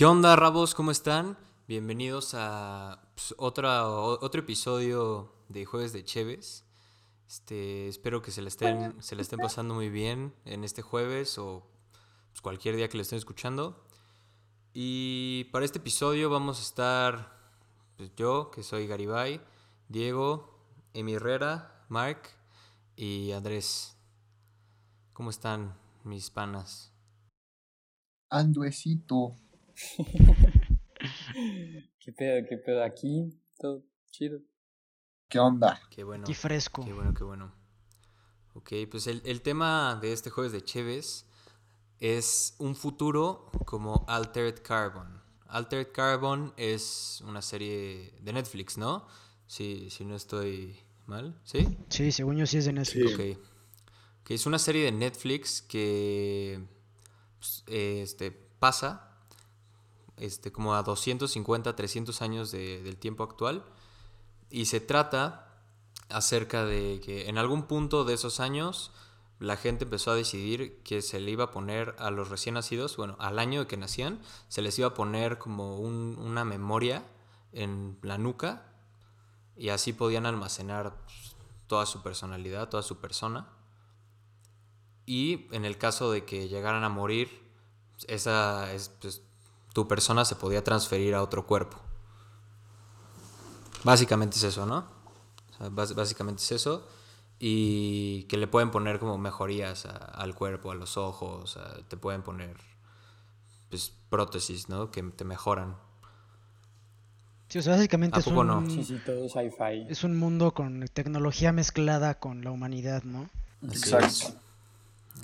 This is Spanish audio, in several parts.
¿Qué onda, rabos? ¿Cómo están? Bienvenidos a otro episodio de Jueves de Cheves. Espero que se la estén pasando muy bien en este jueves o cualquier día que lo estén escuchando. Y para este episodio vamos a estar yo, que soy Garibay, Diego, Emi Herrera, Mark y Andrés. ¿Cómo están mis panas? Anduecito. ¿Qué pedo aquí? Todo chido. ¿Qué onda? Qué bueno. Qué fresco. Qué bueno. Ok, pues el tema de este Jueves de Cheves es un futuro como Altered Carbon. Altered Carbon es una serie de Netflix, ¿no? Si no estoy mal, ¿sí? Sí, según yo sí es de Netflix. Sí. Okay, es una serie de Netflix que pasa como a 250, 300 años del tiempo actual. Y se trata acerca de que en algún punto de esos años la gente empezó a decidir que se le iba a poner a los recién nacidos, bueno, al año de que nacían, se les iba a poner como una memoria en la nuca. Y así podían almacenar toda su personalidad, toda su persona. Y en el caso de que llegaran a morir, tu persona se podía transferir a otro cuerpo. Básicamente es eso, ¿no? O sea, básicamente es eso. Y que le pueden poner como mejorías al cuerpo, a los ojos. Te pueden poner prótesis, ¿no? Que te mejoran. Sí, o sea, básicamente es un... ¿no? Sí, todo sci-fi. Es un mundo con tecnología mezclada con la humanidad, ¿no? Exacto.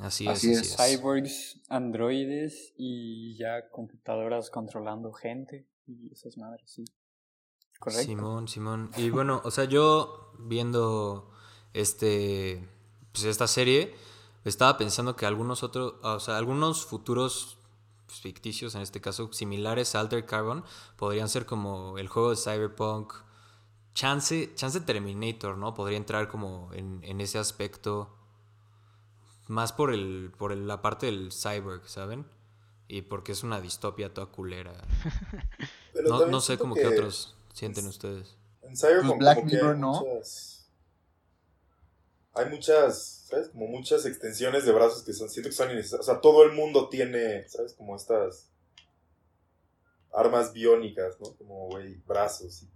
Así es. Cyborgs, androides y ya computadoras controlando gente y esas madres, sí. ¿Correcto? Simón. Y bueno, o sea, yo viendo esta serie estaba pensando que algunos futuros ficticios, en este caso similares a Altered Carbon, podrían ser como el juego de Cyberpunk, chance Terminator, ¿no? Podría entrar como en ese aspecto. Más por la parte del cyborg, ¿saben? Y porque es una distopia toda culera. Pero no sé cómo que otros sienten ustedes. En Cyberpunk, Black Mirror, ¿no? Hay muchas, ¿sabes? Como muchas extensiones de brazos que siento que son innecesarias. O sea, todo el mundo tiene, ¿sabes? Como estas armas biónicas, ¿no? Como, güey, brazos.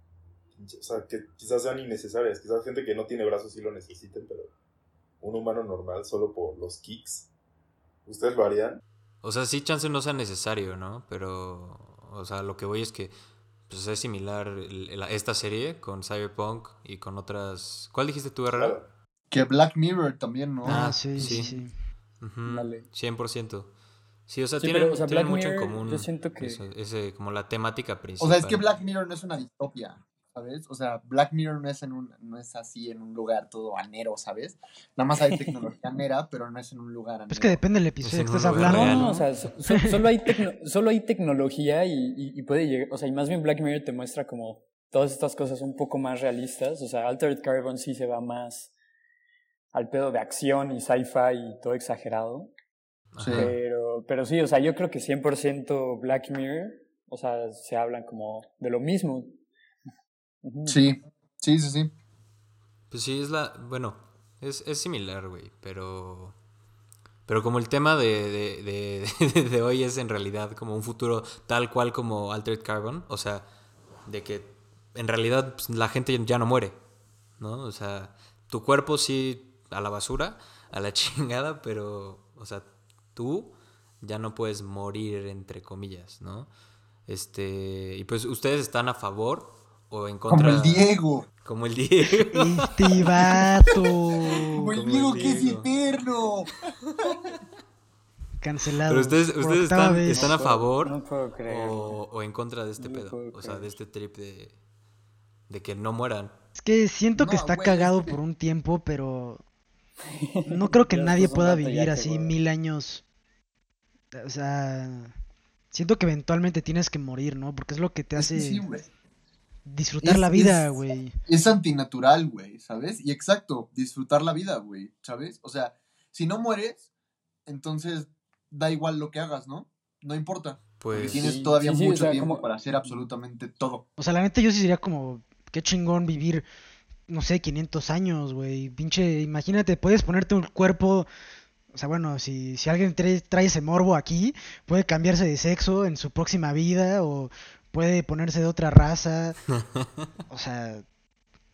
O sea, que quizás sean innecesarias. Quizás gente que no tiene brazos sí lo necesiten, pero... un humano normal solo por los kicks. ¿Ustedes lo harían? O sea, sí, chance no sea necesario, ¿no? Pero, o sea, lo que voy es que es similar esta serie con Cyberpunk y con otras... ¿Cuál dijiste tú, Herrera? Claro. Que Black Mirror también, ¿no? Ah, sí. Uh-huh. Vale. 100%. Sí, o sea, sí, tienen mucho Mirror, en común. Yo siento que... Ese, como la temática principal. O sea, es que Black Mirror no es una distopia, ¿sabes? O sea, Black Mirror no es así en un lugar todo anero, ¿sabes? Nada más hay tecnología anera, pero no es en un lugar anero. Es que depende del episodio que estás hablando. No, o sea, solo hay tecnología y puede llegar, o sea, y más bien Black Mirror te muestra como todas estas cosas un poco más realistas. O sea, Altered Carbon sí se va más al pedo de acción y sci-fi y todo exagerado. Ajá. Pero sí, o sea, yo creo que 100% Black Mirror, o sea, se hablan como de lo mismo. Sí. Pues sí, es similar, güey, pero como el tema de hoy es en realidad como un futuro tal cual como Altered Carbon, o sea, de que en realidad la gente ya no muere, ¿no? O sea, tu cuerpo sí a la basura, a la chingada, pero, o sea, tú ya no puedes morir, entre comillas, ¿no? Y pues ustedes están a favor... o en contra... Como el Diego. Este vato. Como el Diego que es eterno. Cancelado. Pero ustedes están a favor no puedo creer, o en contra de este no pedo. O sea, de este trip de que no mueran. Es que siento que está cagado por un tiempo, pero no creo que nadie pueda vivir así 1000 años. O sea, siento que eventualmente tienes que morir, ¿no? Porque es lo que te hace... Sí, güey. Disfrutar la vida, güey. Es antinatural, güey, ¿sabes? Y exacto, disfrutar la vida, güey, ¿sabes? O sea, si no mueres, entonces da igual lo que hagas, ¿no? No importa. Pues, porque tienes todavía mucho tiempo para hacer absolutamente todo. O sea, la neta yo sí sería como, qué chingón vivir, no sé, 500 años, güey. Pinche, imagínate, puedes ponerte un cuerpo... O sea, bueno, si alguien trae ese morbo aquí, puede cambiarse de sexo en su próxima vida o puede ponerse de otra raza. O sea,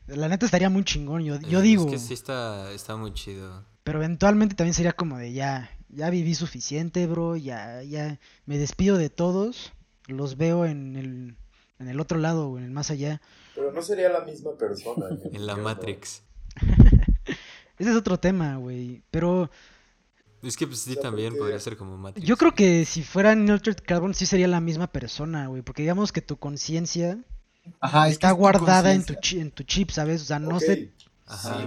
la neta estaría muy chingón, yo digo. Es que sí está muy chido. Pero eventualmente también sería como de ya viví suficiente, bro, ya me despido de todos, los veo en el otro lado o en el más allá. Pero no sería la misma persona. En la Matrix. Ese es otro tema, güey, pero... Es que pues, sí, también podría ser como Matrix. Yo creo que si fuera en Altered Carbon sí sería la misma persona, güey. Porque digamos que tu conciencia está guardada en tu chip, ¿sabes? O sea, no, okay.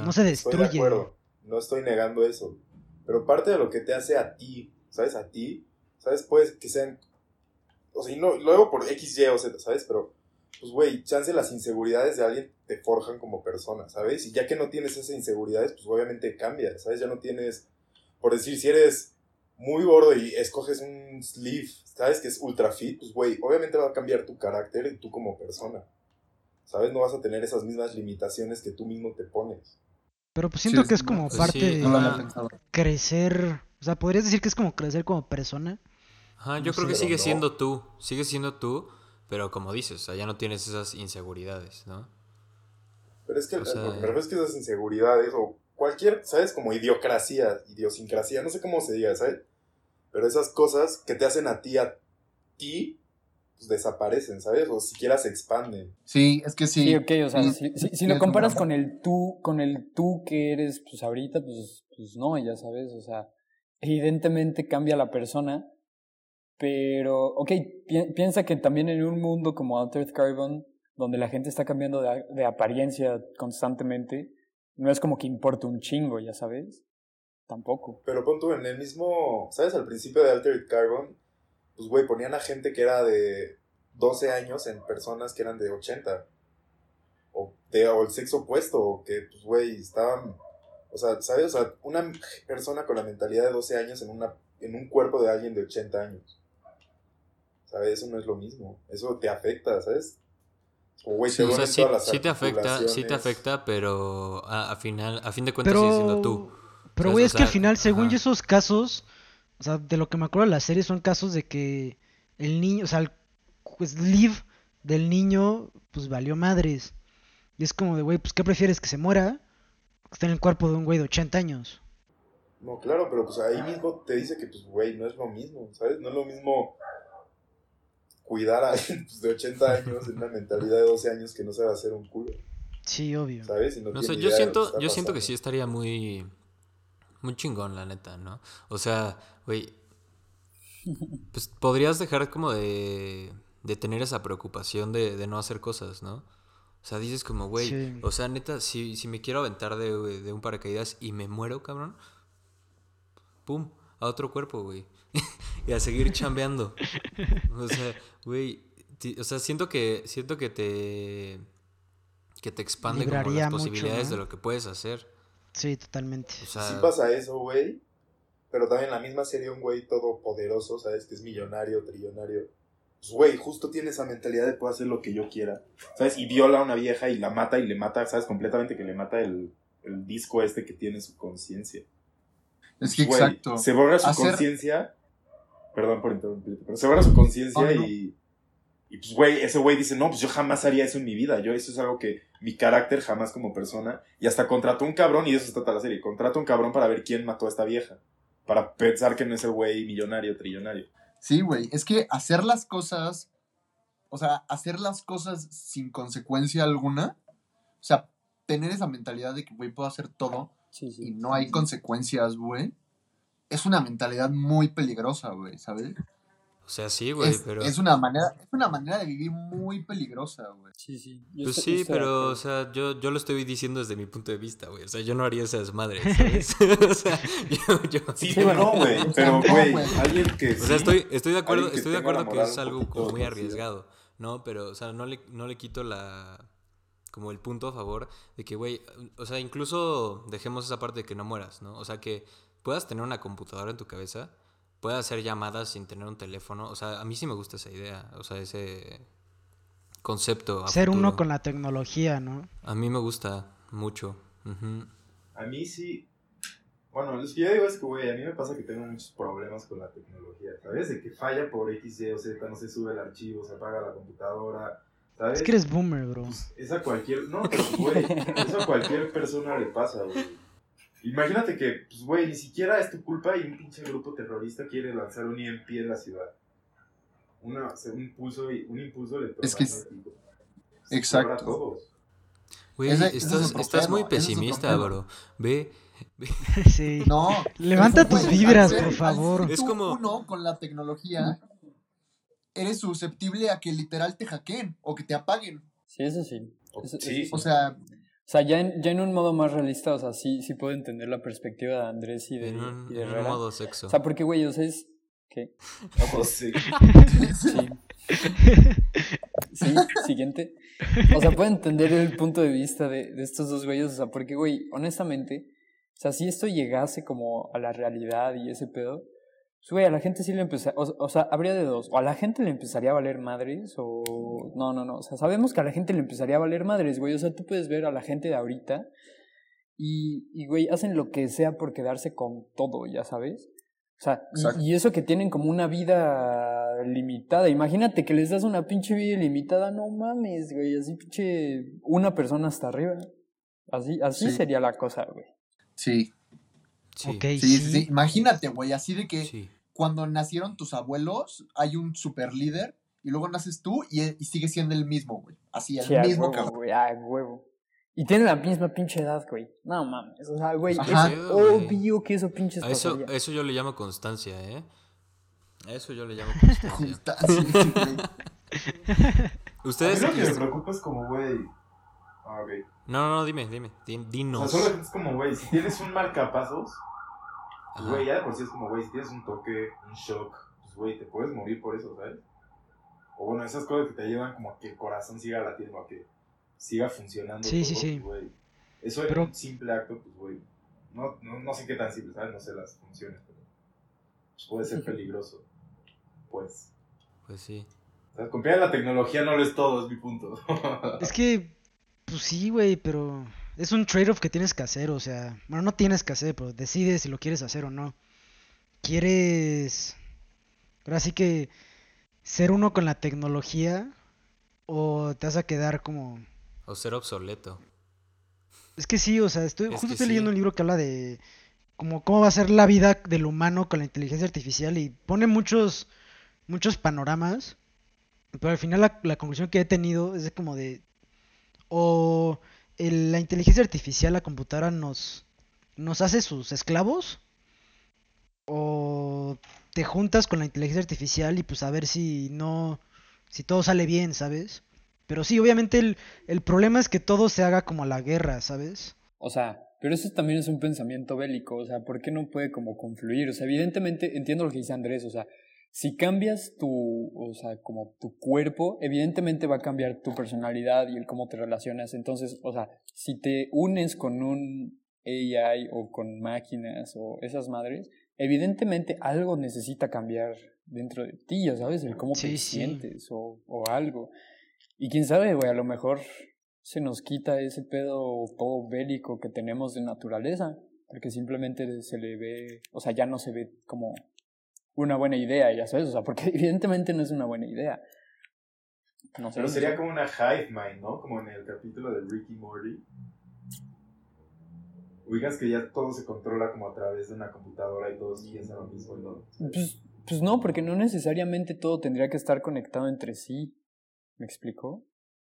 No se destruye. Estoy de acuerdo. No estoy negando eso. Pero parte de lo que te hace a ti, ¿sabes? A ti, ¿sabes? Puedes que sean... O sea, y no, luego por X, Y o Z, ¿sabes? Pero, pues, güey, chance las inseguridades de alguien te forjan como persona, ¿sabes? Y ya que no tienes esas inseguridades, pues obviamente cambias, ¿sabes? Ya no tienes... Por decir, si eres muy gordo y escoges un sleeve, ¿sabes? Que es ultra fit, pues, güey, obviamente va a cambiar tu carácter y tú como persona, ¿sabes? No vas a tener esas mismas limitaciones que tú mismo te pones. Pero pues siento que es como parte de crecer, o sea, ¿podrías decir que es como crecer como persona? Ajá, yo creo que sigue siendo tú, pero como dices, o sea, ya no tienes esas inseguridades, ¿no? Pero es que, o sea, me refiero a que esas inseguridades o... Cualquier, ¿sabes? Como idiosincrasia, no sé cómo se diga, ¿sabes? Pero esas cosas que te hacen a ti, pues desaparecen, ¿sabes? O siquiera se expanden. Sí, es que sí. Sí, ok, o sea, si lo comparas con el tú que eres, pues ahorita, pues no, ya sabes, o sea, evidentemente cambia la persona, pero, ok, piensa que también en un mundo como Altered Carbon, donde la gente está cambiando de apariencia constantemente, no es como que importa un chingo, ya sabes. Tampoco. Pero pon tú en el mismo... ¿Sabes? Al principio de Altered Carbon, pues, güey, ponían a gente que era de 12 años en personas que eran de 80. O el sexo opuesto, o que, pues, güey, estaban... O sea, ¿sabes? O sea, una persona con la mentalidad de 12 años en un cuerpo de alguien de 80 años. ¿Sabes? Eso no es lo mismo. Eso te afecta, ¿sabes? Wey, sí, o sea, sí te afecta, pero a fin de cuentas sigue siendo tú. Pero güey, es que al final, según yo, esos casos, o sea, de lo que me acuerdo de la serie, son casos de que el niño, o sea, el sleeve del niño, pues valió madres. Y es como de, güey, pues ¿qué prefieres? ¿Que se muera? Que esté en el cuerpo de un güey de 80 años. No, claro, pero pues ahí mismo te dice que, pues, güey, no es lo mismo, ¿sabes? No es lo mismo... cuidar a alguien pues, de 80 años en una mentalidad de 12 años que no sabe hacer un culo. Sí, obvio. ¿Sabes? Y no, o sea, yo siento que sí estaría muy, muy chingón, la neta, ¿no? O sea, güey, pues podrías dejar como de tener esa preocupación de no hacer cosas, ¿no? O sea, dices como, güey, sí. O sea, neta, si me quiero aventar de un paracaídas y me muero, cabrón, pum, a otro cuerpo, güey. Y a seguir chambeando. O sea, güey, o sea, siento que te expande como las posibilidades mucho, ¿no? De lo que puedes hacer. Sí, totalmente. O sea, sí pasa eso, güey. Pero también la misma serie, un güey todopoderoso, ¿sabes? Que es millonario, trillonario. Pues, güey, justo tiene esa mentalidad de puedo hacer lo que yo quiera, ¿sabes? Y viola a una vieja y la mata y le mata, ¿sabes? Completamente que le mata el disco este que tiene su conciencia. Es que güey, exacto. Se borra su conciencia. Perdón por interrumpirte, pero se borra su conciencia y pues güey, ese güey dice, no, pues yo jamás haría eso en mi vida. Yo eso es algo que mi carácter jamás como persona. Y hasta contrató un cabrón, y de eso se trata la serie. Contrató un cabrón para ver quién mató a esta vieja. Para pensar que no es el güey millonario, trillonario. Sí, güey, es que hacer las cosas, o sea, hacer las cosas sin consecuencia alguna, o sea, tener esa mentalidad de que güey puedo hacer todo. Sí, sí, y no hay consecuencias, güey. Es una mentalidad muy peligrosa, güey, ¿sabes? O sea, sí, güey, pero... Es una manera de vivir muy peligrosa, güey. Sí, sí. Pues sí, pero, o sea, yo lo estoy diciendo desde mi punto de vista, güey. O sea, yo no haría esas madres, ¿sabes? O sea, yo... Sí, pero no, güey. Pero, güey, alguien que sí... O sea, estoy de acuerdo que es algo como muy arriesgado, ¿no? Pero, o sea, no le quito la... como el punto a favor de que, güey, o sea, incluso dejemos esa parte de que no mueras, ¿no? O sea, que puedas tener una computadora en tu cabeza pueda hacer llamadas sin tener un teléfono. O sea, a mí sí me gusta esa idea, o sea, ese concepto. Ser futuro. Uno con la tecnología, ¿no? A mí me gusta mucho. Uh-huh. A mí sí. Bueno, lo que yo digo es que, güey, a mí me pasa que tengo muchos problemas con la tecnología, ¿sabes? De que falla por X, Y o Z, no se sube el archivo, se apaga la computadora, ¿sabes? Es que eres boomer, bro. Pues esa cualquier... No, pero, güey, eso a cualquier persona le pasa, güey. Imagínate que, pues, güey, ni siquiera es tu culpa y un pinche grupo terrorista quiere lanzar un EMP en la ciudad. Un impulso electrónico. Es que... Exacto. Güey, estás muy pesimista, bro. Ve. Sí. No. Levanta tus vibras, por favor. Es como uno con la tecnología. Eres susceptible a que literal te hackeen o que te apaguen. Sí, eso sí. Eso sí. O sea, ya en un modo más realista, o sea, sí puedo entender la perspectiva de Andrés y de Herrera. En un modo sexo. O sea, porque, güey, o sea, es... ¿Qué? Oh, sí. Sí, siguiente. O sea, puedo entender el punto de vista de estos dos güeyes, o sea, porque, güey, honestamente, o sea, si esto llegase como a la realidad y ese pedo, pues, güey, a la gente sí le empezaría, o sea, habría de dos, o a la gente le empezaría a valer madres, o... No, o sea, sabemos que a la gente le empezaría a valer madres, güey, o sea, tú puedes ver a la gente de ahorita y güey, hacen lo que sea por quedarse con todo, ya sabes, o sea, y eso que tienen como una vida limitada, imagínate que les das una pinche vida ilimitada, no mames, güey, así pinche una persona hasta arriba, así sería la cosa, güey. Sí. Sí. Okay, sí. Imagínate, güey, así de que cuando nacieron tus abuelos hay un super líder y luego naces tú y sigue siendo el mismo, güey. Así, el mismo cabrón. Huevo. Y tiene la misma pinche edad, güey. No mames, o sea, güey, es obvio que eso pinches pasaría. Eso yo le llamo constancia, ¿eh? A eso yo le llamo constancia. Ustedes... A mí lo que me preocupa es como, güey... Ah, ok. No, dime, dinos. O sea, solo es como, güey, si tienes un marcapasos, güey, ya de por sí es como, güey, si tienes un toque, un shock, pues, güey, te puedes morir por eso, ¿sabes? O bueno, esas cosas que te ayudan como a que el corazón siga latiendo, a que siga funcionando. Sí. Güey. Eso es un simple acto, pues, güey, no sé qué tan simple, ¿sabes? No sé las funciones, pero puede ser peligroso, pues. Pues sí. O sea, confiar en la tecnología no lo es todo, es mi punto. Es que... Pues sí, güey, pero es un trade-off que tienes que hacer, o sea... Bueno, no tienes que hacer, pero decides si lo quieres hacer o no. ¿Quieres... Ahora sí que... ser uno con la tecnología? ¿O te vas a quedar como...? O ser obsoleto. Es que sí, o sea, estoy leyendo un libro que habla de... Como cómo va a ser la vida del humano con la inteligencia artificial. Y pone muchos panoramas. Pero al final la conclusión que he tenido es como de... O la inteligencia artificial, la computadora, nos hace sus esclavos. O te juntas con la inteligencia artificial y pues a ver si todo sale bien, ¿sabes? Pero sí, obviamente el problema es que todo se haga como la guerra, ¿sabes? O sea, pero eso también es un pensamiento bélico. O sea, ¿por qué no puede como confluir? O sea, evidentemente entiendo lo que dice Andrés, o sea... Si cambias tu cuerpo, evidentemente va a cambiar tu personalidad y el cómo te relacionas. Entonces, o sea, si te unes con un AI o con máquinas o esas madres, evidentemente algo necesita cambiar dentro de ti, ya sabes, el cómo te sientes o algo. Y quién sabe, güey, a lo mejor se nos quita ese pedo todo bélico que tenemos de naturaleza, porque simplemente se le ve, o sea, ya no se ve como... una buena idea, ya sabes, o sea, porque evidentemente no es una buena idea. No sé. Pero sería como una hive mind, ¿no? Como en el capítulo de Rick y Morty. Ubicas que ya todo se controla como a través de una computadora y todos piensan lo mismo, ¿no? Pues no, porque no necesariamente todo tendría que estar conectado entre sí. ¿Me explicó?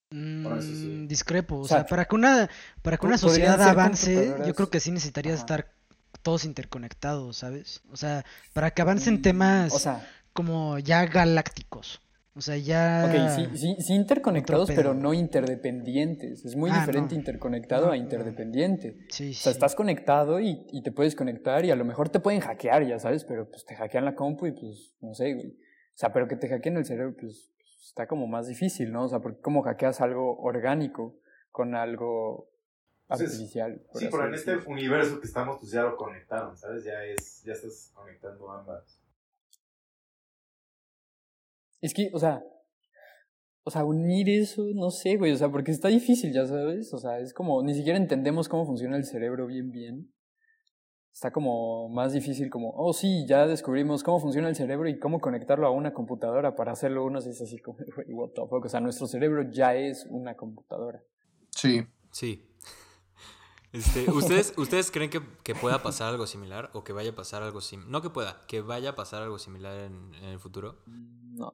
Bueno, eso sí. Discrepo, o sea, para que una sociedad avance, yo creo que sí necesitaría estar todos interconectados, ¿sabes? O sea, para que avancen temas, o sea, como ya galácticos. O sea, ya... Ok, sí interconectados, pero no interdependientes. Es muy diferente interconectado a interdependiente. Sí, o sea, estás conectado y te puedes conectar y a lo mejor te pueden hackear, ya sabes, pero pues te hackean la compu y pues, no sé, güey. O sea, pero que te hackeen el cerebro, pues está como más difícil, ¿no? O sea, porque como hackeas algo orgánico con algo... artificial. Entonces, sí, pero en este universo que estamos, pues ya lo conectaron, ¿sabes? Ya estás conectando ambas. Es que, o sea, unir eso, no sé, güey, o sea, porque está difícil, ya sabes, o sea, es como, ni siquiera entendemos cómo funciona el cerebro bien. Está como más difícil, como, oh, sí, ya descubrimos cómo funciona el cerebro y cómo conectarlo a una computadora para hacerlo uno, es así como, güey, what the fuck, o sea, nuestro cerebro ya es una computadora. Sí. Sí. ¿Ustedes creen que pueda pasar algo similar o que vaya a pasar algo similar? No que pueda, que vaya a pasar algo similar en el futuro. No.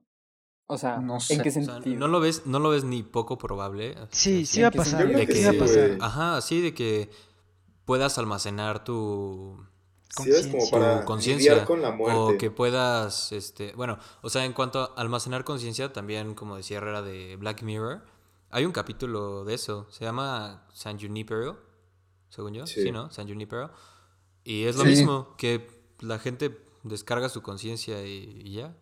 O sea, no sé. ¿En qué sentido? O sea, ¿no lo ves ni poco probable? Sí, sí va a pasar. Yo creo que sí va a pasar. Ajá, sí, de que puedas almacenar tu conciencia con la muerte. O que puedas, bueno, o sea, en cuanto a almacenar conciencia, también, como decía Herrera de Black Mirror, hay un capítulo de eso, se llama San Junipero. Según yo, sí, ¿no? San Junipero. Y es lo mismo, que la gente descarga su conciencia y ya,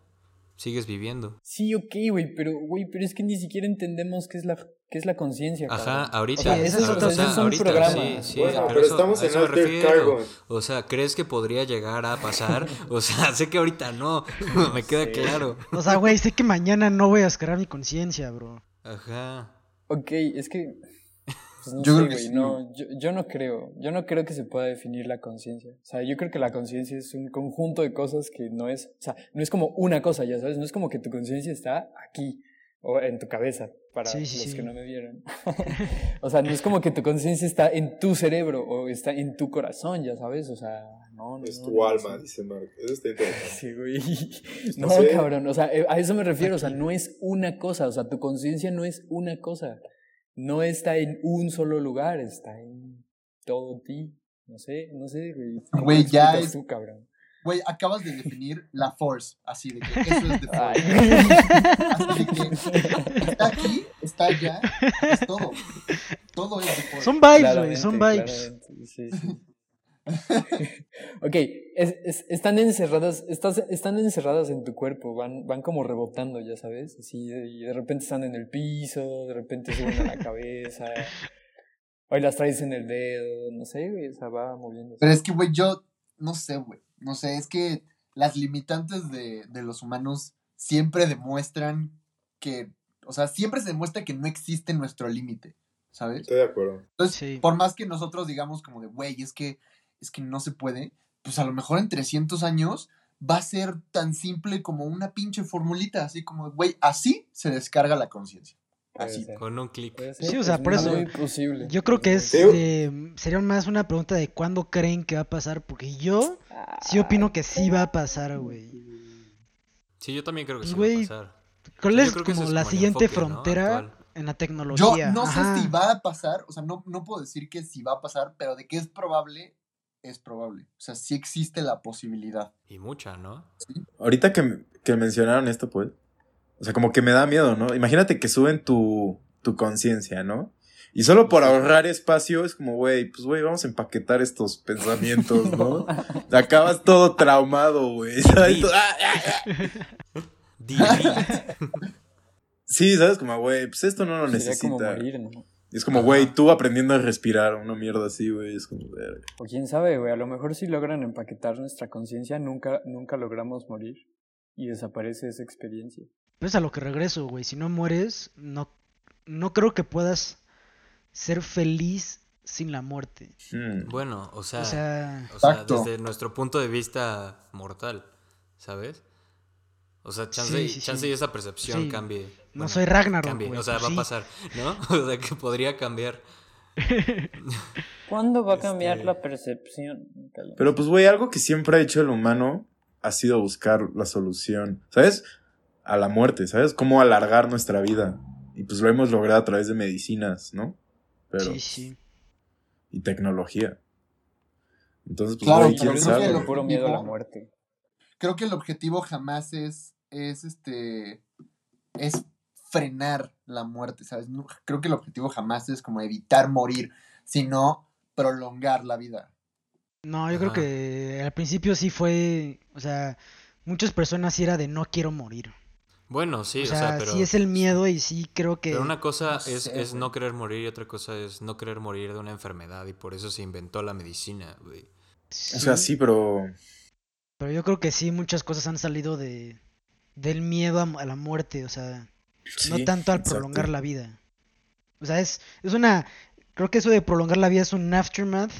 sigues viviendo. Sí, ok, güey, pero es que ni siquiera entendemos qué es la conciencia. Ajá, ahorita. O sea, eso es un programa. Sí, bueno, pero estamos en Altered Carbon. O sea, ¿crees que podría llegar a pasar? O sea, sé que ahorita no, me queda claro. O sea, güey, sé que mañana no voy a descargar mi conciencia, bro. Ajá. Ok, es que... Pues no, yo creo que sí. No, yo no creo que se pueda definir la conciencia. O sea, yo creo que la conciencia es un conjunto de cosas que no es, o sea, no es como una cosa, ya sabes, no es como que tu conciencia está aquí o en tu cabeza, para los que no me vieron. O sea, no es como que tu conciencia está en tu cerebro o está en tu corazón, ya sabes, o sea, no. Es tu alma, dice Mark. Eso está interesante. Sí, güey. No, cabrón, o sea, a eso me refiero, o sea, no es una cosa, o sea, tu conciencia no es una cosa. No está en un solo lugar, está en todo ti. No sé, güey. Güey, ya es... Tú, cabrón. Güey, acabas de definir la force, así de que eso es the force. Así de que está aquí, está allá, es todo. Todo es the force. Son vibes, güey, son vibes. Sí. Ok, están encerradas en tu cuerpo, van como rebotando, ya sabes, así, y de repente están en el piso, de repente suben a la cabeza, hoy las traes en el dedo, no sé, güey, o sea, va moviéndose. Pero es que, güey, yo no sé, es que las limitantes de los humanos siempre demuestran que, o sea, siempre se demuestra que no existe nuestro límite, ¿sabes? Estoy de acuerdo. Entonces, por más que nosotros digamos como de, güey, es que no se puede, pues a lo mejor en 300 años va a ser tan simple como una pinche formulita, así como, güey, así se descarga la conciencia. Así. Con un clic. Sí, o sea, por eso imposible. Yo creo que es sería más una pregunta de cuándo creen que va a pasar, porque yo sí opino que sí va a pasar, güey. Sí, yo también creo que sí va a pasar. ¿Cuál es como la siguiente frontera, ¿no? En la tecnología. Yo no sé si va a pasar, o sea, no puedo decir que si va a pasar, pero de que es probable... Es probable, o sea, sí existe la posibilidad. Y mucha, ¿no? ¿Sí? Ahorita que mencionaron esto, pues, o sea, como que me da miedo, ¿no? Imagínate que suben tu conciencia, ¿no? Y solo por ahorrar espacio es como, güey, vamos a empaquetar estos pensamientos, ¿no? Acabas todo traumado, güey. Sí, ¿sabes? Como, güey, pues esto no lo necesita. Sería como morir, ¿no? Y es como, güey, tú aprendiendo a respirar, una mierda así, güey, es como... O quién sabe, güey, a lo mejor si logran empaquetar nuestra conciencia, nunca logramos morir y desaparece esa experiencia. Pues a lo que regreso, güey, si no mueres, no creo que puedas ser feliz sin la muerte. Bueno, o sea desde nuestro punto de vista mortal, ¿sabes? O sea, chance y esa percepción cambie. Bueno, no soy Ragnarok, güey. O sea, va a pasar, ¿no? O sea, que podría cambiar. ¿Cuándo va a cambiar la percepción? Pero pues, güey, algo que siempre ha hecho el humano ha sido buscar la solución, ¿sabes? A la muerte, ¿sabes? Cómo alargar nuestra vida. Y pues lo hemos logrado a través de medicinas, ¿no? Pero, sí. Y tecnología. Entonces, pues, claro, ¿quién sabe? Claro, puro miedo a la muerte. Creo que el objetivo jamás es frenar la muerte, ¿sabes? No, creo que el objetivo jamás es como evitar morir, sino prolongar la vida. No, yo creo que al principio sí fue, o sea, muchas personas sí era de no quiero morir. Bueno, sí, o sea, pero... sí es el miedo y sí creo que... Pero una cosa es no querer morir y otra cosa es no querer morir de una enfermedad y por eso se inventó la medicina, güey. Sí. O sea, sí, pero... Pero yo creo que sí, muchas cosas han salido de del miedo a la muerte, o sea, sí, no tanto al prolongar la vida. O sea, es una... Creo que eso de prolongar la vida es un aftermath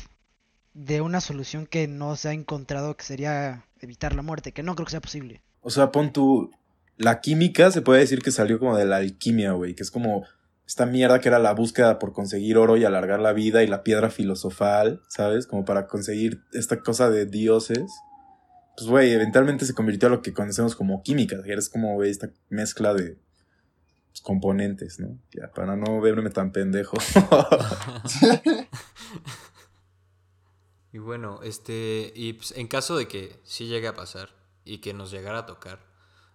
de una solución que no se ha encontrado, que sería evitar la muerte, que no creo que sea posible. O sea, pon tú... La química se puede decir que salió como de la alquimia, güey, que es como esta mierda que era la búsqueda por conseguir oro y alargar la vida, y la piedra filosofal, ¿sabes? Como para conseguir esta cosa de dioses. Pues, güey, eventualmente se convirtió a lo que conocemos como química, que es como, güey, esta mezcla de componentes, ¿no? Ya, para no verme tan pendejo. Y bueno, y pues, en caso de que sí llegue a pasar y que nos llegara a tocar,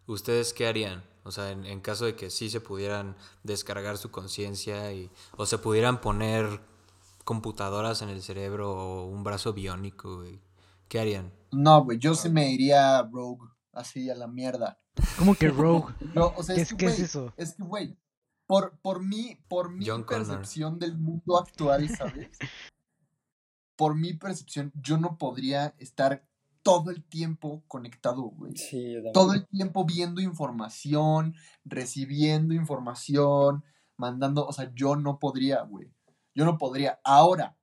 ¿ustedes qué harían? O sea, en caso de que sí se pudieran descargar su conciencia y o se pudieran poner computadoras en el cerebro o un brazo biónico, güey, ¿qué harían? No, güey, yo sí me iría rogue, así a la mierda. ¿Cómo que rogue? No, o sea, ¿Qué es eso? Es que, güey, por mi percepción del mundo actual, ¿sabes? Por mi percepción, yo no podría estar todo el tiempo conectado, güey. Sí, todo el tiempo viendo información, recibiendo información, mandando... O sea, yo no podría, güey. Yo no podría. Ahora.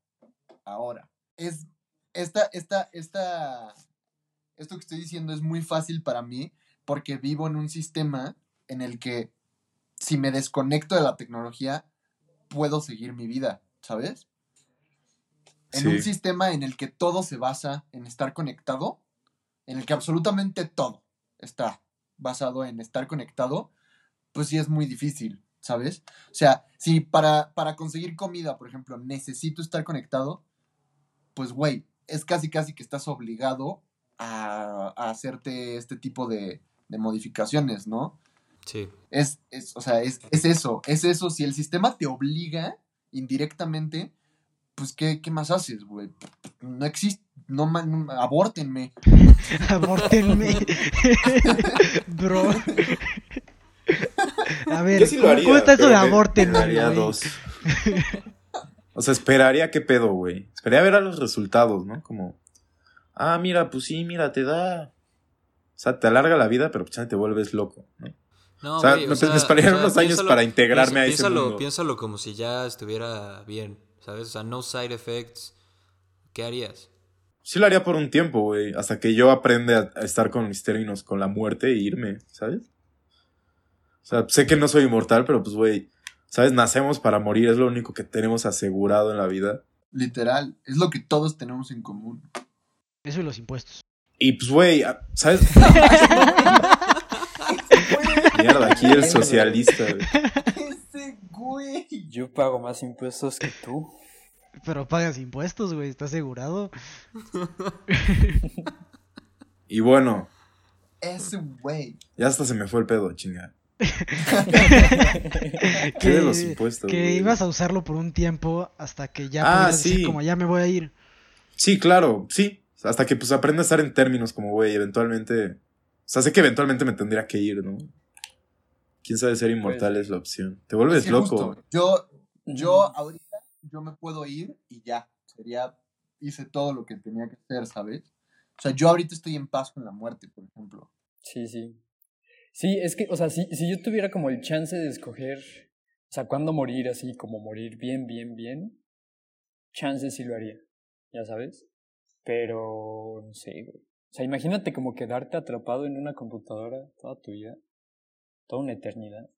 Es... Esto que estoy diciendo es muy fácil para mí porque vivo en un sistema en el que si me desconecto de la tecnología puedo seguir mi vida, ¿sabes? En un sistema en el que todo se basa en estar conectado, en el que absolutamente todo está basado en estar conectado, pues sí es muy difícil, ¿sabes? O sea, si para conseguir comida, por ejemplo, necesito estar conectado, pues güey, es casi que estás obligado a hacerte este tipo de modificaciones, ¿no? Sí. Es eso. Si el sistema te obliga indirectamente... Pues, ¿qué más haces, güey? No existe... No, abórtenme. Abórtenme. Bro. A ver, sí haría, ¿cómo está eso de abórtenme? Haría dos. O sea, esperaría qué pedo, güey. Esperaría ver a los resultados, ¿no? Como... Ah, mira, pues sí, mira, te da... O sea, te alarga la vida, pero pues, te vuelves loco, ¿no? No, o sea, güey, me esperaría unos años para integrarme a ese mundo. Piénsalo como si ya estuviera bien. ¿Sabes? O sea, no side effects. ¿Qué harías? Sí lo haría por un tiempo, güey. Hasta que yo aprenda a estar con mis términos, con la muerte e irme, ¿sabes? O sea, sé que no soy inmortal, pero pues, güey, ¿sabes? Nacemos para morir. Es lo único que tenemos asegurado en la vida. Literal. Es lo que todos tenemos en común. Eso y los impuestos. Y pues, güey, ¿sabes? Mierda, aquí el socialista, güey. Güey. Yo pago más impuestos que tú. Pero pagas impuestos, güey, ¿está asegurado? Y bueno. Ese güey. Ya hasta se me fue el pedo, chinga. ¿Qué de los impuestos? Que güey, ibas a usarlo por un tiempo hasta que ya pudieras decir como ya me voy a ir. Sí, claro, sí. Hasta que pues aprenda a estar en términos como güey, eventualmente. O sea, sé que eventualmente me tendría que ir, ¿no? ¿Quién sabe ser inmortal pues, es la opción? Te vuelves loco. Justo, yo ahorita, yo me puedo ir y ya. Hice todo lo que tenía que hacer, ¿sabes? O sea, yo ahorita estoy en paz con la muerte, por ejemplo. Sí. Sí, es que, o sea, si yo tuviera como el chance de escoger, o sea, cuándo morir así, como morir bien, chance sí lo haría, ya sabes. Pero, no sé, güey. O sea, imagínate como quedarte atrapado en una computadora toda tuya. Toda una eternidad.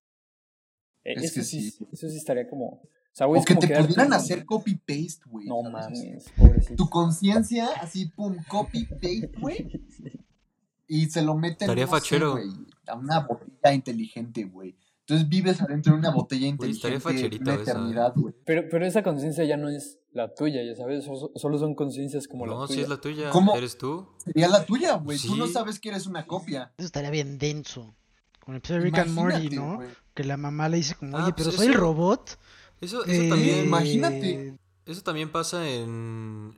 Es que sí. Eso sí estaría como... O sea, güey, o que te pudieran hacer copy-paste, güey. No mames, pobrecito. Tu conciencia, así, pum, copy-paste, güey. Y se lo meten... Estaría fachero. Güey, a una botella inteligente, güey. Entonces vives adentro de una botella inteligente. Güey, estaría facherito, una eternidad, güey. Pero esa conciencia ya no es la tuya, ya sabes. Solo son conciencias como la tuya. No, si es la tuya. ¿Cómo? ¿Eres tú? Sería la tuya, güey. Sí. Tú no sabes que eres una copia. Eso estaría bien denso. Con el episodio de Rick and Morty, ¿no? Wey. Que la mamá le dice como, oye, pero pues soy el robot. Eso también, imagínate. Eso también pasa en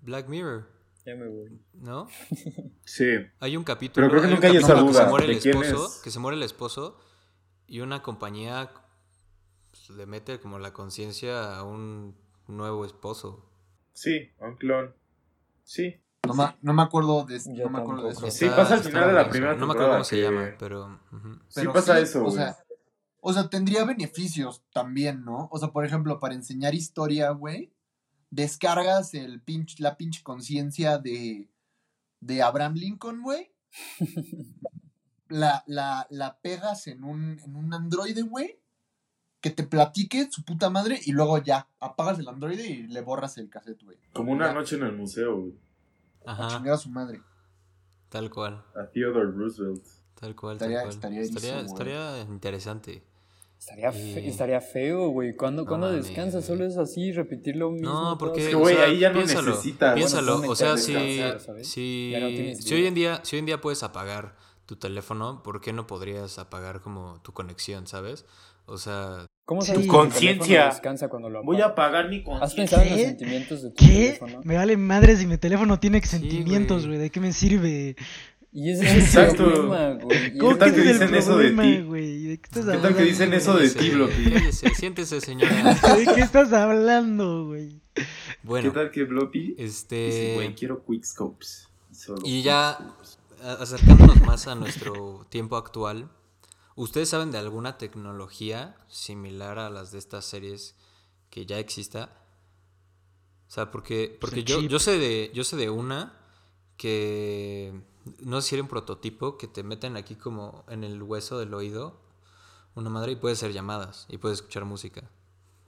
Black Mirror. Ya me voy. ¿No? Sí. Hay un capítulo. Pero creo que nunca hay esa duda. Que se muere el esposo y una compañía pues, le mete como la conciencia a un nuevo esposo. Sí, a un clon. Sí. No me acuerdo de eso. Sí, pasa al final de la primera temporada. No me acuerdo cómo se llama, pero... Sí pasa eso, güey. O sea, tendría beneficios también, ¿no? O sea, por ejemplo, para enseñar historia, güey, descargas la pinche conciencia de Abraham Lincoln, güey. La pegas en un androide, güey, que te platique su puta madre y luego ya, apagas el androide y le borras el cassette, güey. Como una noche en el museo, güey. Ajá. Chingar a su madre. Tal cual. A Theodore Roosevelt. Tal cual. Estaría interesante. Estaría feo, güey. ¿Cuándo descansas? Solo es así, repetir lo mismo. No, porque güey, o sea, ahí ya piénsalo, no necesitas. Piénsalo, bueno, o sea, si hoy en día puedes apagar tu teléfono, ¿por qué no podrías apagar como tu conexión, sabes? O sea, ¿cómo tu conciencia? Voy a apagar mi conciencia. ¿Has pensado en los sentimientos de tu teléfono? Me vale madre si mi teléfono tiene sentimientos, güey. ¿De qué me sirve? Y ese es el problema, güey. ¿Qué tal que dicen eso de ti? ¿Qué tal que dicen eso de ti, Bloppy? Siéntese, señora. ¿De qué estás hablando, güey? Bueno. ¿Qué tal que Bloppy? Dice, güey, quiero quickscopes. Y ya, acercándonos más a nuestro tiempo actual, ¿ustedes saben de alguna tecnología similar a las de estas series que ya exista? O sea, porque yo sé de una que... No sé si era un prototipo que te meten aquí como en el hueso del oído una madre y puedes hacer llamadas y puedes escuchar música.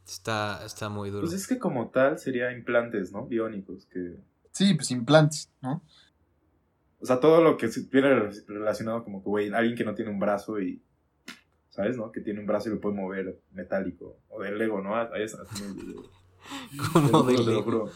Está muy duro. Pues es que como tal sería implantes, ¿no? Biónicos. Que... Sí, pues implantes, ¿no? O sea, todo lo que estuviera relacionado como que, güey, alguien que no tiene un brazo y... ¿Sabes, no? Que tiene un brazo y lo puede mover metálico. O del Lego, ¿no? Ahí está. Como del Lego.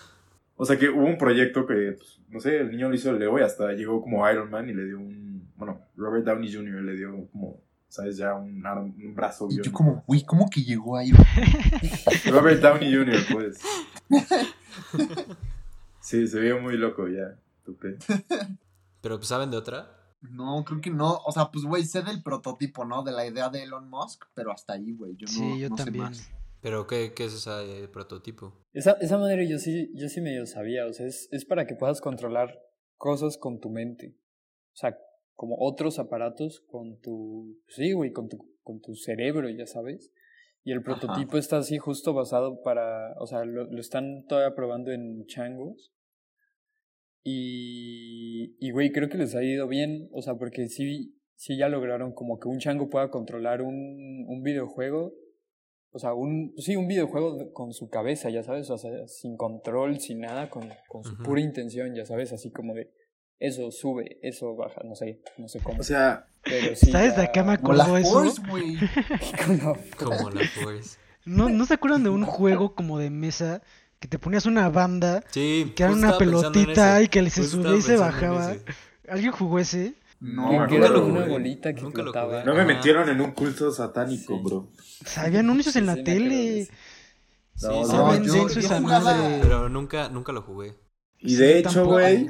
O sea que hubo un proyecto que, pues, no sé, el niño lo hizo el Leo y hasta llegó como Iron Man y le dio un... Bueno, Robert Downey Jr. le dio como, ¿sabes? Ya un brazo. Y yo como, güey, ¿cómo que llegó Iron Man? Robert Downey Jr., pues. Sí, se vio muy loco ya, tupé. ¿Pero pues saben de otra? No, creo que no. O sea, pues, güey, sé del prototipo, ¿no? De la idea de Elon Musk, pero hasta ahí, güey. Yo no sé más. ¿Pero qué es ese prototipo? Esa manera yo sí medio sabía. O sea, es para que puedas controlar cosas con tu mente. O sea, como otros aparatos con tu... Sí, güey, con tu cerebro, ya sabes. Y el prototipo está así justo basado para... O sea, lo están todavía probando en changos. Y güey, creo que les ha ido bien. O sea, porque sí ya lograron como que un chango pueda controlar un videojuego... O sea, un videojuego con su cabeza, ya sabes, o sea, sin control, sin nada, con su pura intención, ya sabes, así como de eso sube, eso baja, no sé cómo. O sea, pero sí, ¿sabes? Acá me acordó eso. Force, güey. Como la Force. ¿No se acuerdan de un juego como de mesa que te ponías una banda, sí, que era una pelotita y que se subía y se bajaba? ¿Alguien jugó ese? No, que era una bolita que flotaba. No me metieron en un culto satánico, sí, bro. Sabían anuncios en la tele. No, pero nunca lo jugué. Y de hecho, güey,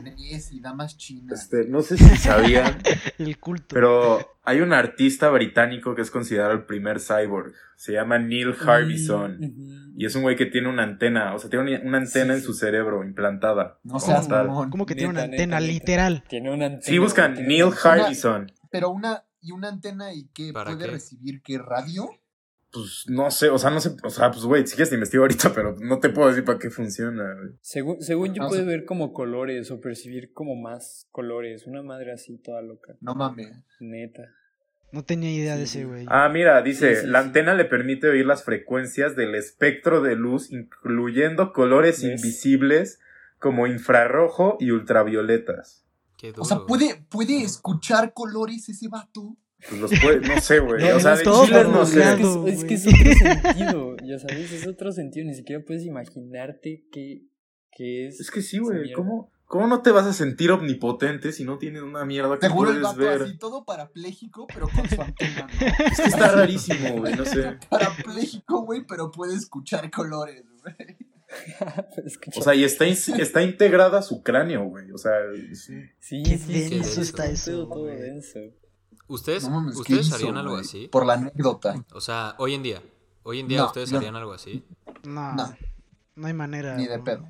no sé si sabían el culto. Pero hay un artista británico que es considerado el primer cyborg. Se llama Neil Harbisson. Y es un güey que tiene una antena. O sea, tiene una antena en su cerebro implantada. No seas mamón. ¿Cómo que tiene una antena? Literal. Tiene una antena. Sí, buscan Neil Harbisson. Pero una antena y que puede recibir qué radio. Pues no sé, o sea, pues güey, si quieres te investigo ahorita, pero no te puedo decir para qué funciona, güey. Según yo puedes ver como colores o percibir como más colores, una madre así toda loca. No mames. Neta. No tenía idea de ese, güey. Ah, mira, dice, sí. La antena le permite oír las frecuencias del espectro de luz, incluyendo colores invisibles como infrarrojo y ultravioletas. Qué duro. O sea, ¿puede escuchar colores ese vato? Pues los puedes, no sé, güey. O sea, de chiles no sé. Es que es otro sentido, ya sabes, es otro sentido. Ni siquiera puedes imaginarte qué es. Es que sí, güey. ¿Cómo no te vas a sentir omnipotente si no tienes una mierda que puedes ver? Seguro el vato así todo parapléjico, pero con su antena, ¿no? Es que está rarísimo, güey, no sé. Parapléjico, güey, pero puede escuchar colores, güey. O sea, y está integrada a su cráneo, güey. O sea, sí. Qué denso está eso, todo denso. ¿Ustedes harían algo así? Por la anécdota. O sea, hoy en día no, ¿ustedes harían algo así? No, no hay manera. Ni de pedo.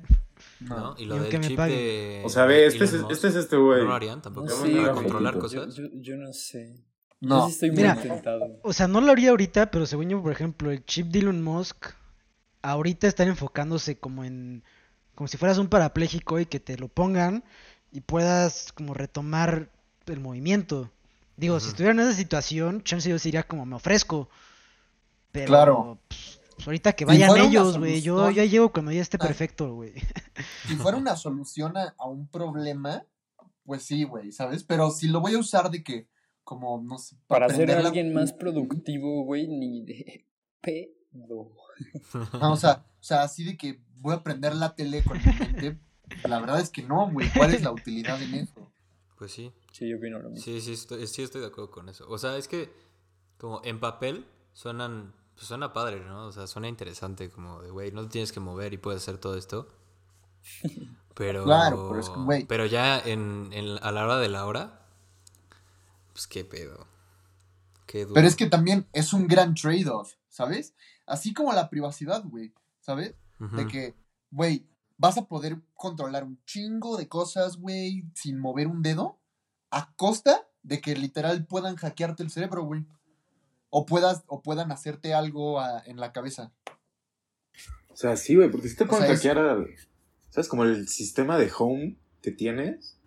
¿no? Y lo del chip de... O sea, ve, este es este güey. No lo harían tampoco. No, sí, para controlar cosas. Yo no sé. No, estoy muy tentado. O sea, no lo haría ahorita, pero según yo, por ejemplo, el chip de Elon Musk, ahorita están enfocándose como si fueras un parapléjico y que te lo pongan y puedas como retomar el movimiento. Digo, si estuviera en esa situación, chance yo diría como me ofrezco. Pero, claro. Pues ahorita que vayan ellos, güey. Yo ya llego cuando ya esté perfecto, güey. Si fuera una solución a un problema, pues sí, güey, ¿sabes? Pero si lo voy a usar de que, como, no sé, para ser alguien más productivo, güey, ni de pedo. No, o sea, así de que voy a prender la tele con mi mente, la verdad es que no, güey. ¿Cuál es la utilidad en eso? Pues sí. Sí, yo opino lo mismo. Sí, estoy de acuerdo con eso. O sea, es que, como, en papel suena padre, ¿no? O sea, suena interesante, como de, güey, no te tienes que mover y puedes hacer todo esto. Pero, claro, pero es que, güey. Pero ya a la hora de la hora, pues qué pedo. Qué duro. Pero es que también es un gran trade-off, ¿sabes? Así como la privacidad, güey, ¿sabes? Uh-huh. De que, güey, vas a poder controlar un chingo de cosas, güey, sin mover un dedo, a costa de que literal puedan hackearte el cerebro, güey. O puedan hacerte algo en la cabeza. O sea, sí, güey, porque si te pueden hackear ¿sabes? Como el sistema de home que tienes.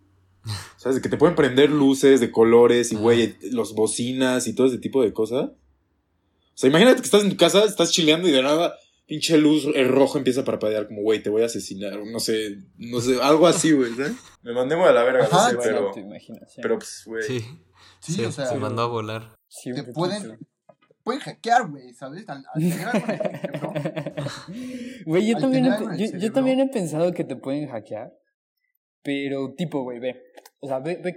¿Sabes? De que te pueden prender luces de colores y, güey, los bocinas y todo ese tipo de cosas. O sea, imagínate que estás en tu casa, estás chileando y de nada, pinche luz roja empieza a parpadear como, güey, te voy a asesinar. No sé, algo así, güey, ¿sabes? Me mandé muy a la verga, no sé, pero... Pero, pues, güey... Sí, o sea... Se mandó a volar. Siempre te pueden hackear, güey, ¿sabes? Güey, yo también he pensado que te pueden hackear, pero tipo, güey, ve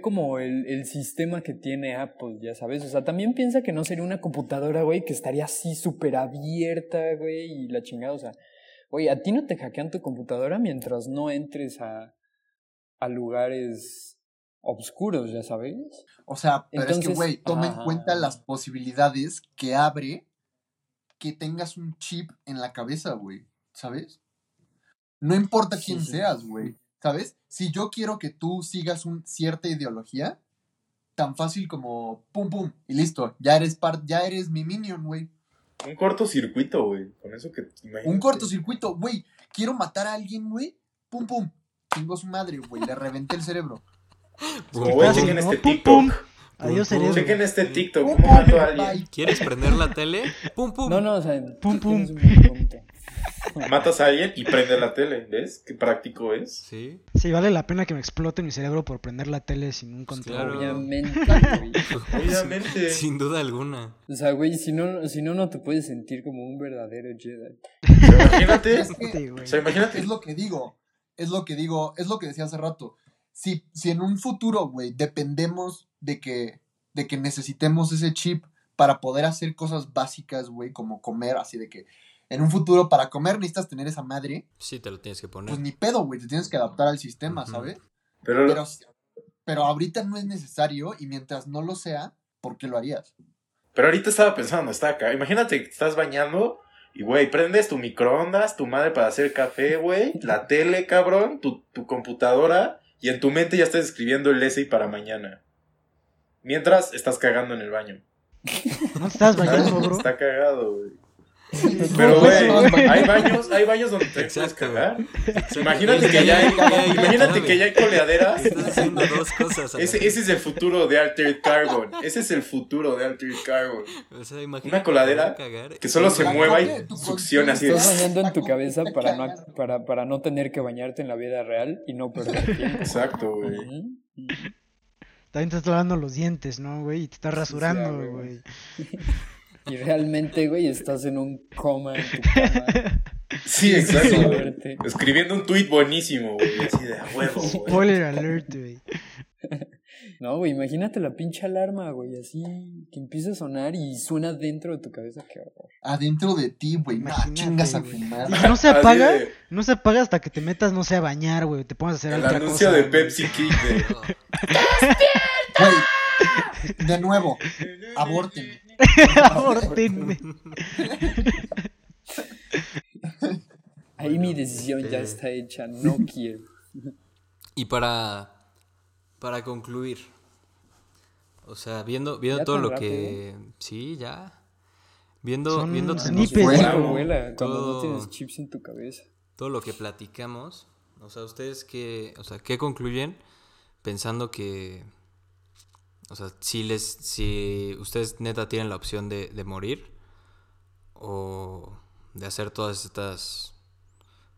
como el sistema que tiene Apple, ya sabes, o sea, también piensa que no sería una computadora, güey, que estaría así súper abierta, güey, y la chingada, o sea, güey, a ti no te hackean tu computadora mientras no entres a lugares obscuros, ya sabes. O sea, pero entonces, es que, güey, toma en cuenta las posibilidades que abre que tengas un chip en la cabeza, güey, ¿sabes? No importa quién seas, güey, ¿sabes? Si yo quiero que tú sigas cierta ideología, tan fácil como pum, pum, y listo, ya eres mi minion, güey. Un cortocircuito, güey, con eso que imagínate. Un cortocircuito, güey, quiero matar a alguien, güey, pum, pum, chingo su madre, güey, le reventé el cerebro. Chequen este TikTok. Chequen este TikTok. ¿Cómo mató a alguien? ¿Quieres prender la tele? Pum, pum. No, o sea, pum, pum. Matas a alguien y prende la tele. ¿Ves? Qué práctico es. Sí, vale la pena que me explote mi cerebro por prender la tele sin un control. Claro. Obviamente. Sin duda alguna. O sea, güey, si no, no te puedes sentir como un verdadero Jedi. Imagínate. Es lo que digo. Es lo que decía hace rato. Si en un futuro, güey, dependemos de que necesitemos ese chip para poder hacer cosas básicas, güey, como comer, así de que en un futuro para comer necesitas tener esa madre. Sí, te lo tienes que poner. Pues ni pedo, güey, te tienes que adaptar al sistema, ¿sabes? Pero ahorita no es necesario y mientras no lo sea, ¿por qué lo harías? Pero ahorita estaba pensando, está acá. Imagínate que te estás bañando y, güey, prendes tu microondas, tu madre para hacer café, güey, la tele, cabrón, tu computadora... Y en tu mente ya estás escribiendo el essay para mañana. Mientras estás cagando en el baño. No estás bañando, bro. Está cagado, güey. Pero, güey, hay baños donde te puedes cagar. Imagínate que ya hay coleaderas. Estás haciendo dos cosas. Ese es el futuro de Altered Carbon. O sea, imagínate una coladera que solo se mueva y succiona así. Estás bañando en tu cabeza para no tener que bañarte en la vida real y no perder tiempo. Exacto, güey. También te estás lavando los dientes, ¿no, güey? Y te estás rasurando, güey. Y realmente, güey, estás en un coma en tu cama. Sí, exacto. Escribiendo un tweet buenísimo, güey. Así de huevo, güey. Spoiler alert, güey. No, güey, imagínate la pinche alarma, güey. Así que empieza a sonar y suena dentro de tu cabeza. Qué horror. Adentro de ti, güey. Chingas a fumar. No se apaga hasta que te metas, no sé, a bañar, güey. Te pongas a hacer otra cosa. El anuncio de Pepsi King, güey. Güey, de nuevo, abórtenme. Ahí ahí mi decisión ya está hecha, no quiero. Y para concluir, o sea, viendo todo lo rápido, que... Sí, ya. Viendo cuando no tienes chips en tu cabeza. Todo lo que platicamos, o sea, ustedes qué, o sea, ¿qué concluyen pensando que, o sea, si ustedes neta tienen la opción de morir o de hacer todas estas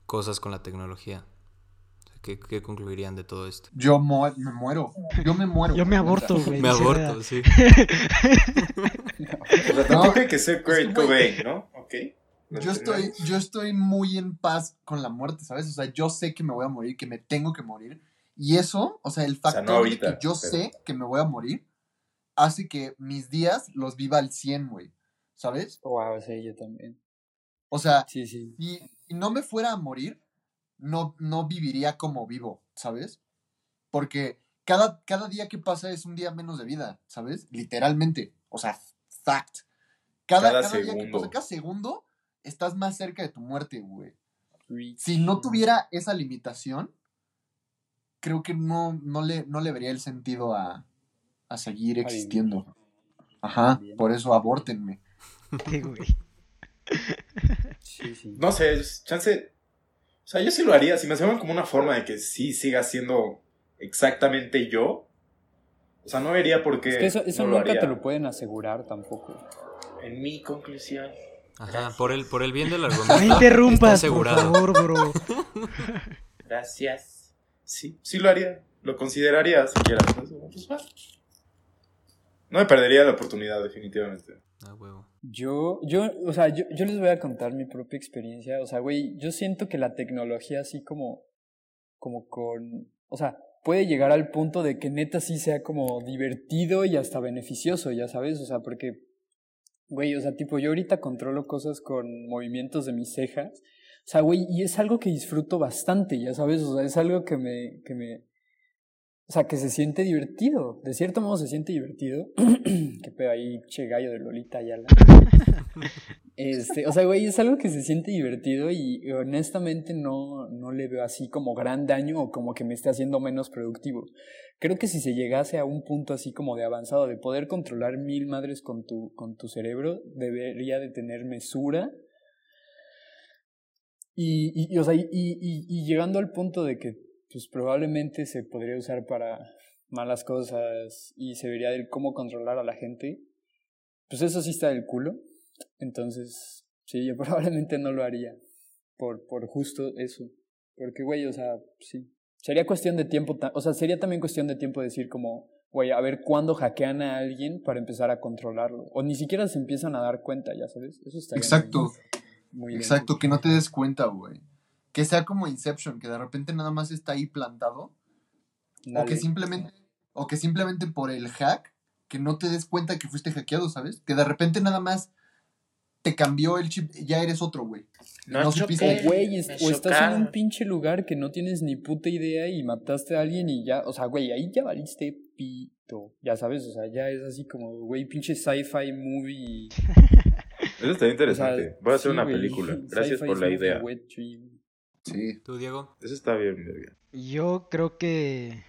cosas con la tecnología? ¿Qué concluirían de todo esto? Yo me muero. Yo me muero. Yo me aborto, güey. Me aborto, sí. No, tampoco hay que ser Kurt Cobain, ¿no? Ok. Yo estoy muy en paz con la muerte, ¿sabes? O sea, yo sé que me voy a morir, que me tengo que morir. Y eso, o sea, el factor no ahorita, de que yo sé que me voy a morir hace que mis días los viva al 100, güey. ¿Sabes? Wow, sí, yo también. O sea, sí. Si no me fuera a morir, no viviría como vivo, ¿sabes? Porque cada día que pasa es un día menos de vida, ¿sabes? Literalmente, o sea, fact. Cada día que pasa, cada segundo, estás más cerca de tu muerte, güey. Si no tuviera esa limitación, creo que no le vería el sentido a seguir existiendo. Ajá, por eso abórtenme. Sí, güey. Sí. No sé, chance... O sea, yo sí lo haría, si me hacían como una forma de que sí siga siendo exactamente yo. O sea, no vería por qué. Es que eso no nunca te lo pueden asegurar tampoco. En mi conclusión. Ajá, por el bien del argumento. No interrumpas, por favor, bro. Gracias. Sí lo haría. Lo consideraría siquiera. No me perdería la oportunidad, definitivamente. Ah, huevo. Yo les voy a contar mi propia experiencia. O sea, güey, yo siento que la tecnología así como con... O sea, puede llegar al punto de que neta sí sea como divertido y hasta beneficioso, ya sabes. O sea, porque, güey, o sea, tipo, yo ahorita controlo cosas con movimientos de mis cejas. O sea, güey, y es algo que disfruto bastante, ya sabes. O sea, es algo que me... O sea, que se siente divertido. De cierto modo se siente divertido. Qué pedo ahí, che gallo de Lolita Ayala. O sea, güey, es algo que se siente divertido y honestamente no le veo así como gran daño o como que me esté haciendo menos productivo. Creo que si se llegase a un punto así como de avanzado, de poder controlar mil madres con tu cerebro, debería de tener mesura. Y llegando al punto de que pues probablemente se podría usar para malas cosas y se vería el cómo controlar a la gente, pues eso sí está del culo. Entonces, sí, yo probablemente no lo haría por justo eso. Porque, güey, o sea, sí. Sería cuestión de tiempo, o sea, sería también cuestión de tiempo decir como, güey, a ver cuándo hackean a alguien para empezar a controlarlo. O ni siquiera se empiezan a dar cuenta, ya sabes. Eso está exacto. Muy exacto, bien. Que no te des cuenta, güey. Que sea como Inception, que de repente nada más está ahí plantado. Dale. O que simplemente por el hack, que no te des cuenta que fuiste hackeado, ¿sabes? Que de repente nada más te cambió el chip, ya eres otro, güey. No supiste. Güey, o estás en un pinche lugar que no tienes ni puta idea y mataste a alguien y ya, o sea, güey, ahí ya valiste pito. Ya sabes, o sea, ya es así como, güey, pinche sci-fi movie. Eso está interesante. O sea, voy a hacer una película. Gracias por la idea. Sí. ¿Tú, Diego? Eso está bien. Yo creo que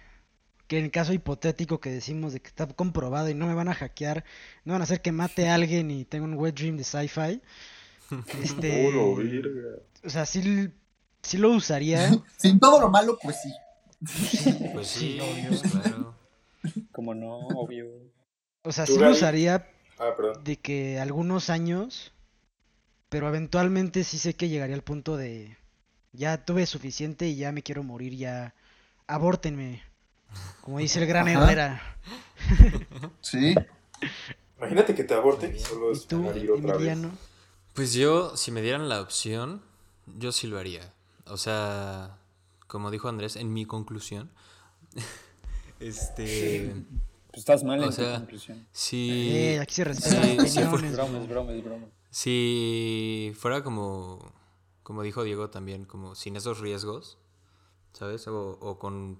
en el caso hipotético que decimos de que está comprobado y no me van a hackear, no van a hacer que mate a alguien y tenga un wet dream de sci-fi. O sea, sí lo usaría. Sin todo lo malo, pues sí. Pues sí, obvio, claro. Como no, obvio. O sea, sí lo usaría de que algunos años, pero eventualmente sí sé que llegaría al punto de... Ya tuve suficiente y ya me quiero morir, ya abórtenme. Como dice el gran Herrera. Sí. Imagínate que te aborten y solo es morir otra vez. Pues yo, si me dieran la opción, yo sí lo haría. O sea, como dijo Andrés, en mi conclusión. Pues estás mal en tu conclusión. Sí. Aquí se respetan opiniones. Bromas. Si fuera como dijo Diego también, como sin esos riesgos, ¿sabes? O con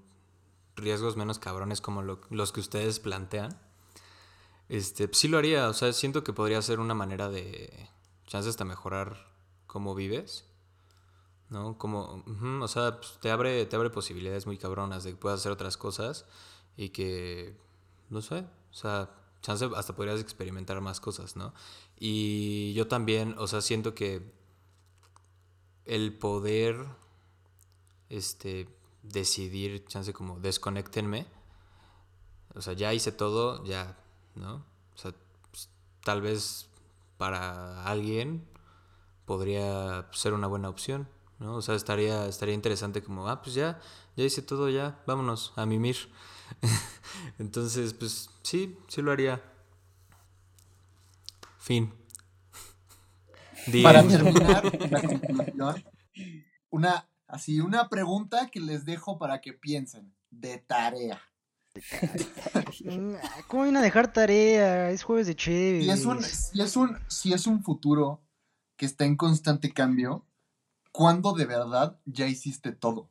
riesgos menos cabrones como los que ustedes plantean, pues sí lo haría. O sea, siento que podría ser una manera de, chance hasta mejorar cómo vives, ¿no? Como, o sea, pues te abre posibilidades muy cabronas de que puedas hacer otras cosas y que, no sé, o sea, chance hasta podrías experimentar más cosas, ¿no? Y yo también, o sea, siento que el poder decidir, chance como desconéctenme, o sea, ya hice todo, ya, ¿no? O sea, pues, tal vez para alguien podría ser una buena opción, ¿no? O sea, estaría interesante como, pues ya hice todo, ya, vámonos a mimir. Entonces, pues sí lo haría. Fin. Para terminar la conclusión, una pregunta que les dejo para que piensen, de tarea. ¿Cómo van a dejar tarea? Es jueves de chévere. Si es un futuro que está en constante cambio, ¿cuándo de verdad ya hiciste todo?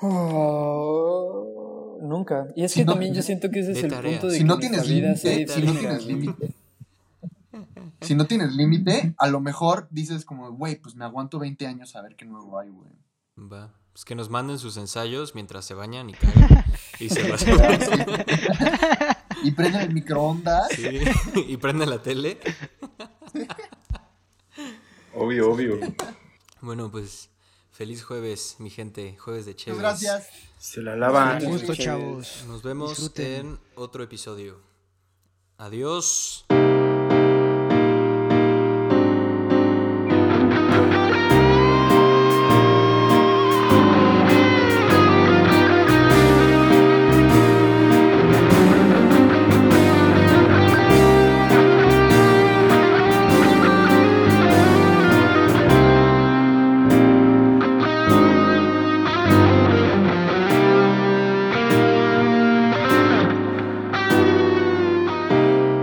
Oh, nunca. Y es que también yo siento que ese es el punto de que nuestra vida se define. Si no tienes límite. Si no tienes límite, a lo mejor dices como, güey, pues me aguanto 20 años a ver qué nuevo hay, güey. Va, pues que nos manden sus ensayos mientras se bañan y caen y se las y prenden el microondas. Sí, y prenden la tele. Obvio. Bueno, pues, feliz jueves, mi gente. Jueves de chéveres. Pues gracias. Se la lavan. Un gusto, chavos. Nos vemos en otro episodio. Adiós.